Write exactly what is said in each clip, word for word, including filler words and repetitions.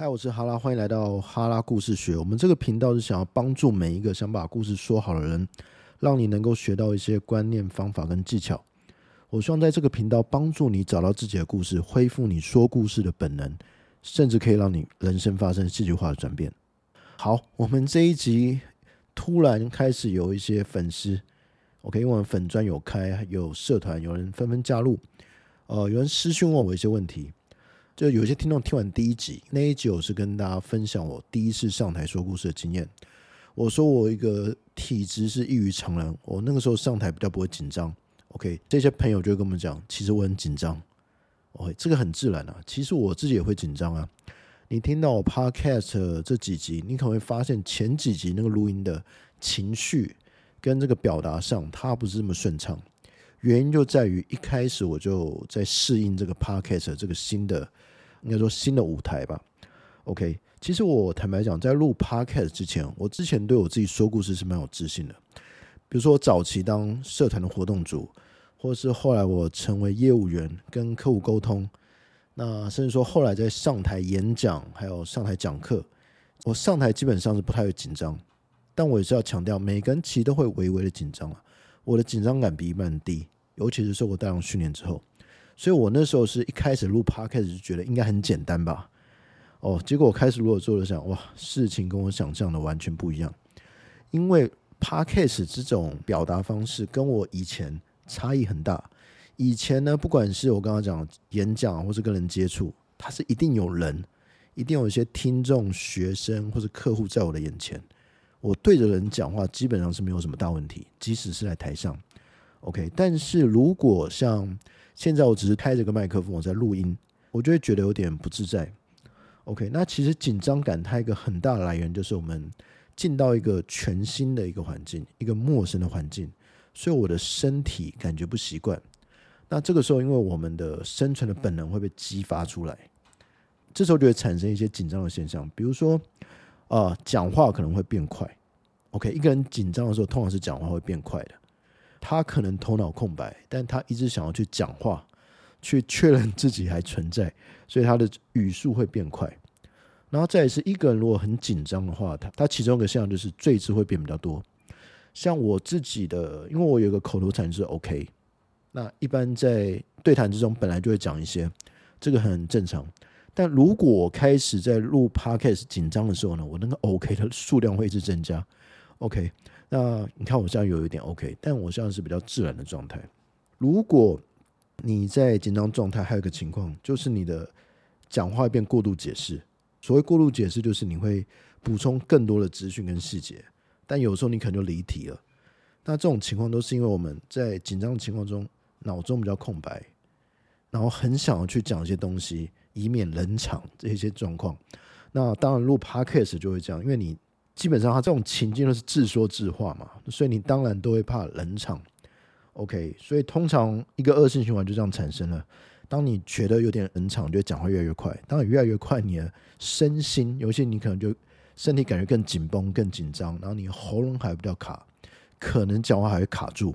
嗨，我是哈拉，欢迎来到哈拉故事学。我们这个频道是想要帮助每一个想把故事说好的人，让你能够学到一些观念、方法跟技巧。我希望在这个频道帮助你找到自己的故事，恢复你说故事的本能，甚至可以让你人生发生戏剧化的转变。好，我们这一集突然开始有一些粉丝 OK， 因为我们粉专有开，有社团，有人纷纷加入，呃，有人私讯问我一些问题。就有些听众听完第一集，那一集我是跟大家分享我第一次上台说故事的经验。我说我一个体质是异于常人，我那个时候上台比较不会紧张。OK， 这些朋友就会跟我们讲，其实我很紧张。OK， 这个很自然啊，其实我自己也会紧张啊。你听到我 podcast 这几集，你可能会发现前几集那个录音的情绪跟这个表达上，它不是这么顺畅。原因就在于一开始我就在适应这个 podcast 这个新的。应该说新的舞台吧 ，OK。其实我坦白讲，在录 podcast 之前，我之前对我自己说故事是蛮有自信的。比如说，我早期当社团的活动组，或是后来我成为业务员，跟客户沟通，那甚至说后来在上台演讲，还有上台讲课，我上台基本上是不太会紧张。但我也是要强调，每个人其实都会微微的紧张啊。我的紧张感比一般人低，尤其是受过大量训练之后。所以我那时候是一开始录 podcast 就觉得应该很简单吧，哦，结果我开始录了之后就想，哇，事情跟我想象的完全不一样，因为 podcast 这种表达方式跟我以前差异很大。以前呢，不管是我刚刚讲演讲或是跟人接触，它是一定有人，一定有一些听众、学生或是客户在我的眼前，我对着人讲话基本上是没有什么大问题，即使是在台上 ，OK。但是如果像现在我只是开着个麦克风我在录音，我就会觉得有点不自在 OK。 那其实紧张感它一个很大的来源就是我们进到一个全新的一个环境，一个陌生的环境，所以我的身体感觉不习惯。那这个时候因为我们的生存的本能会被激发出来，这时候就会产生一些紧张的现象。比如说呃，讲话可能会变快 OK。 一个人紧张的时候通常是讲话会变快的，他可能头脑空白，但他一直想要去讲话，去确认自己还存在，所以他的语速会变快。然后再来是一个人如果很紧张的话， 他, 他其中一个现象就是赘字会变比较多。像我自己的，因为我有一个口头禅是 OK， 那一般在对谈之中本来就会讲一些，这个很正常。但如果我开始在录 podcast 紧张的时候呢，我那个 OK 的数量会一直增加 OK。那你看我现在有一点 OK， 但我现在是比较自然的状态。如果你在紧张状态，还有一个情况就是你的讲话变过度解释。所谓过度解释就是你会补充更多的资讯跟细节，但有时候你可能就离题了。那这种情况都是因为我们在紧张的情况中脑中比较空白，然后很想要去讲一些东西以免冷场这些状况。那当然录 podcast 就会这样，因为你基本上他这种情境都是自说自话嘛，所以你当然都会怕冷场 OK。 所以通常一个恶性循环就这样产生了。当你觉得有点冷场，你就讲话越来越快，当你越来越快，你的身心，尤其你可能就身体感觉更紧绷更紧张，然后你喉咙还比较卡，可能讲话还会卡住。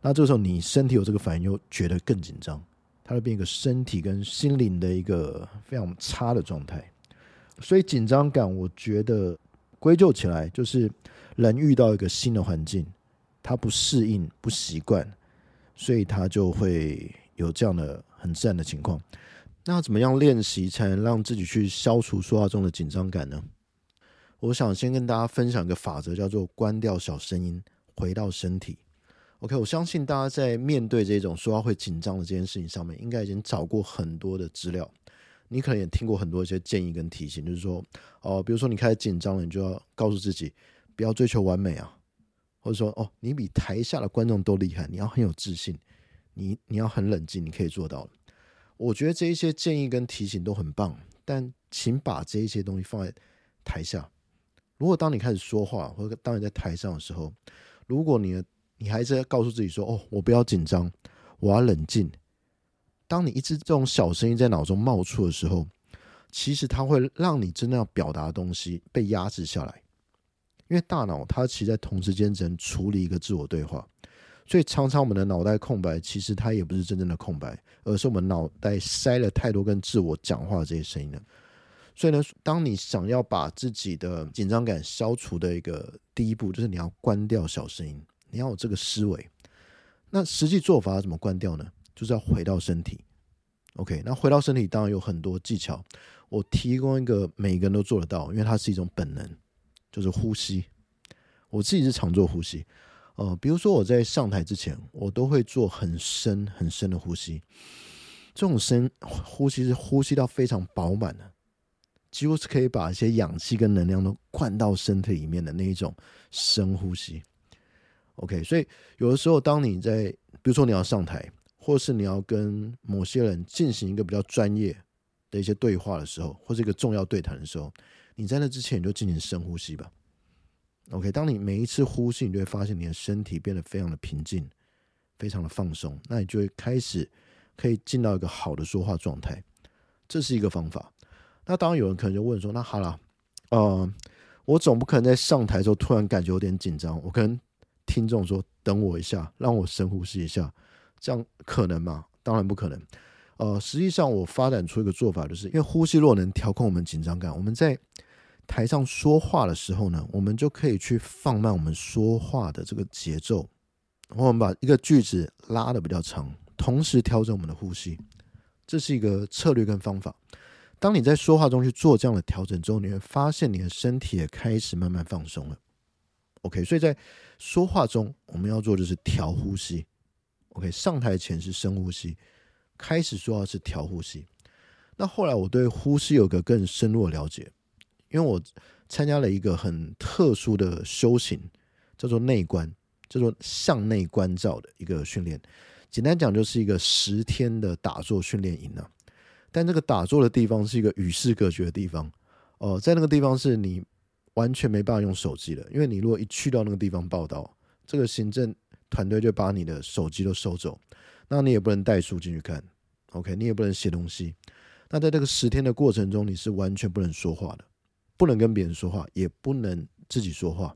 那这个时候你身体有这个反应又觉得更紧张，它会变一个身体跟心灵的一个非常差的状态。所以紧张感我觉得归咎起来就是人遇到一个新的环境，他不适应不习惯，所以他就会有这样的很自然的情况。那怎么样练习才能让自己去消除说话中的紧张感呢？我想先跟大家分享一个法则，叫做关掉小声音回到身体 OK。 我相信大家在面对这种说话会紧张的这件事情上面，应该已经找过很多的资料，你可能也听过很多一些建议跟提醒，就是说、哦、比如说你开始紧张了，你就要告诉自己不要追求完美啊，或者说哦，你比台下的观众都厉害，你要很有自信， 你, 你要很冷静，你可以做到的。我觉得这一些建议跟提醒都很棒，但请把这一些东西放在台下。如果当你开始说话或者当你在台上的时候，如果 你, 你还是要告诉自己说哦，我不要紧张，我要冷静，当你一直这种小声音在脑中冒出的时候，其实它会让你真的要表达的东西被压制下来。因为大脑它其实在同时间只能处理一个自我对话，所以常常我们的脑袋空白，其实它也不是真正的空白，而是我们脑袋塞了太多跟自我讲话这些声音了。所以呢，当你想要把自己的紧张感消除的一个第一步，就是你要关掉小声音，你要有这个思维。那实际做法怎么关掉呢？就是要回到身体。 OK， 那回到身体当然有很多技巧，我提供一个每个人都做得到，因为它是一种本能，就是呼吸。我自己是常做呼吸，呃，比如说我在上台之前，我都会做很深很深的呼吸，这种深呼吸是呼吸到非常饱满的，几乎是可以把一些氧气跟能量都灌到身体里面的那一种深呼吸。OK， 所以有的时候当你在，比如说你要上台，或是你要跟某些人进行一个比较专业的一些对话的时候，或是一个重要对谈的时候，你在那之前你就进行深呼吸吧。OK， 当你每一次呼吸，你就会发现你的身体变得非常的平静，非常的放松，那你就会开始可以进到一个好的说话状态，这是一个方法。那当然有人可能就问说，那好啦，呃，我总不可能在上台的时候突然感觉有点紧张，我跟听众说等我一下，让我深呼吸一下，这样可能吗？当然不可能。呃，实际上我发展出一个做法，就是因为呼吸若能调控我们紧张感，我们在台上说话的时候呢，我们就可以去放慢我们说话的这个节奏，然后我们把一个句子拉得比较长，同时调整我们的呼吸，这是一个策略跟方法。当你在说话中去做这样的调整之后，你会发现你的身体也开始慢慢放松了。 OK， 所以在说话中我们要做就是调呼吸。 OK， 上台前是深呼吸，开始说话是调呼吸。那后来我对呼吸有个更深入的了解，因为我参加了一个很特殊的修行，叫做内观，叫做向内观照的一个训练。简单讲就是一个十天的打坐训练营啊。但这个打坐的地方是一个与世隔绝的地方，呃，在那个地方是你完全没办法用手机的，因为你如果一去到那个地方报道，这个行政团队就把你的手机都收走，那你也不能带书进去看 ，OK， 你也不能写东西。那在这个十天的过程中，你是完全不能说话的，不能跟别人说话，也不能自己说话，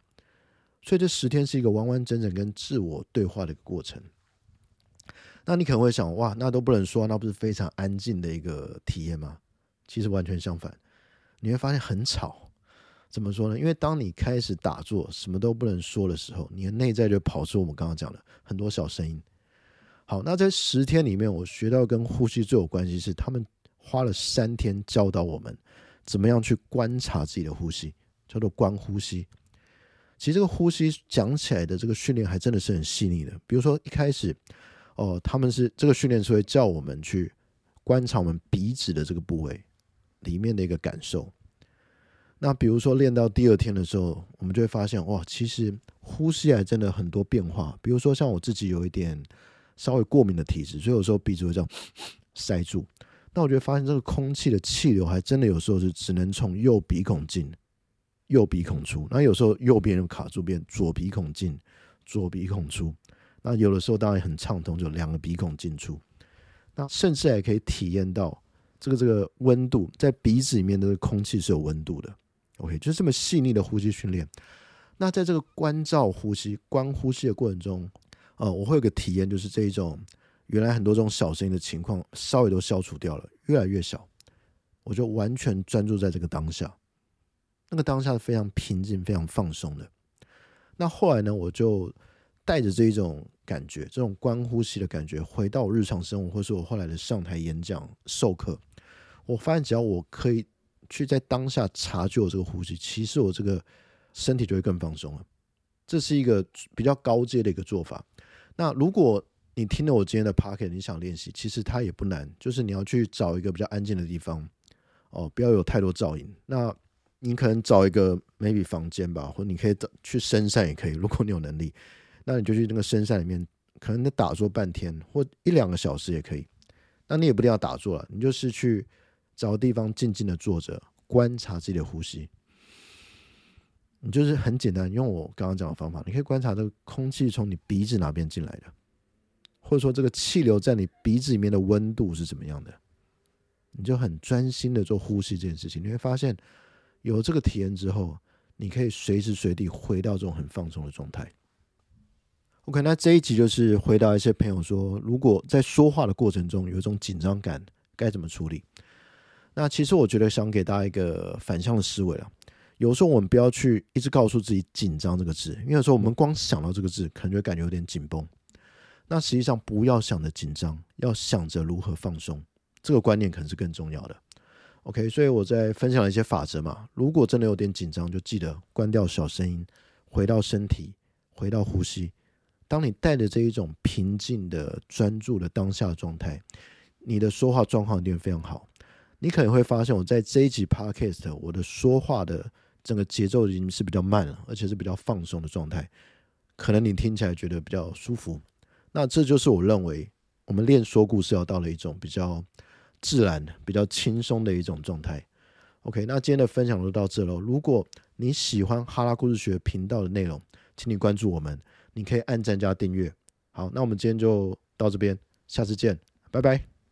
所以这十天是一个完完整整跟自我对话的一个过程。那你可能会想，哇，那都不能说，那不是非常安静的一个体验吗？其实完全相反，你会发现很吵。怎么说呢？因为当你开始打坐，什么都不能说的时候，你的内在就跑出我们刚刚讲的很多小声音。好，那在十天里面，我学到跟呼吸最有关系是，他们花了三天教导我们怎么样去观察自己的呼吸，叫做观呼吸。其实这个呼吸讲起来的这个训练还真的是很细腻的。比如说一开始，哦、呃，他们是这个训练是会叫我们去观察我们鼻子的这个部位里面的一个感受。那比如说练到第二天的时候，我们就会发现，哇，其实呼吸还真的很多变化。比如说像我自己有一点稍微过敏的体质，所以有时候鼻子会这样塞住。那我就会发现这个空气的气流还真的有时候是只能从右鼻孔进，右鼻孔出。那有时候右边就卡住，变左鼻孔进，左鼻孔出。那有的时候当然很畅通，就两个鼻孔进出。那甚至还可以体验到这个这个温度，在鼻子里面的空气是有温度的。OK， 就是这么细腻的呼吸训练。那在这个观照呼吸、观呼吸的过程中，呃，我会有个体验，就是这一种原来很多种小声音的情况，稍微都消除掉了，越来越小。我就完全专注在这个当下，那个当下是非常平静、非常放松的。那后来呢，我就带着这一种感觉，这种观呼吸的感觉，回到我日常生活，或是我后来的上台演讲、授课，我发现只要我可以去在当下察觉我这个呼吸，其实我这个身体就会更放松了。这是一个比较高阶的一个做法。那如果你听了我今天的 podcast， 你想练习，其实它也不难，就是你要去找一个比较安静的地方，哦，不要有太多噪音。那你可能找一个 maybe 房间吧，或者你可以去深山也可以，如果你有能力，那你就去那个深山里面，可能你打坐半天或一两个小时也可以。那你也不一定要打坐了，你就是去找个地方静静的坐着，观察自己的呼吸。你就是很简单，用我刚刚讲的方法，你可以观察这个空气从你鼻子哪边进来的，或者说这个气流在你鼻子里面的温度是怎么样的。你就很专心的做呼吸这件事情，你会发现有这个体验之后，你可以随时随地回到这种很放松的状态。 OK， 那这一集就是回答一些朋友说，如果在说话的过程中有一种紧张感该怎么处理。那其实我觉得想给大家一个反向的思维啦，有时候我们不要去一直告诉自己紧张这个字，因为有时候我们光想到这个字可能就会感觉有点紧绷，那实际上不要想着紧张，要想着如何放松，这个观念可能是更重要的。 OK， 所以我在分享了一些法则嘛，如果真的有点紧张就记得关掉小声音，回到身体，回到呼吸。当你带着这一种平静的专注的当下的状态，你的说话状况一定非常好。你可能会发现我在这一集 podcast 我的说话的整个节奏已经是比较慢了，而且是比较放松的状态，可能你听起来觉得比较舒服。那这就是我认为我们练说故事要到了一种比较自然比较轻松的一种状态。 OK， 那今天的分享就到这了。如果你喜欢哈拉故事学频道的内容，请你关注我们，你可以按赞加订阅。好，那我们今天就到这边，下次见，拜拜。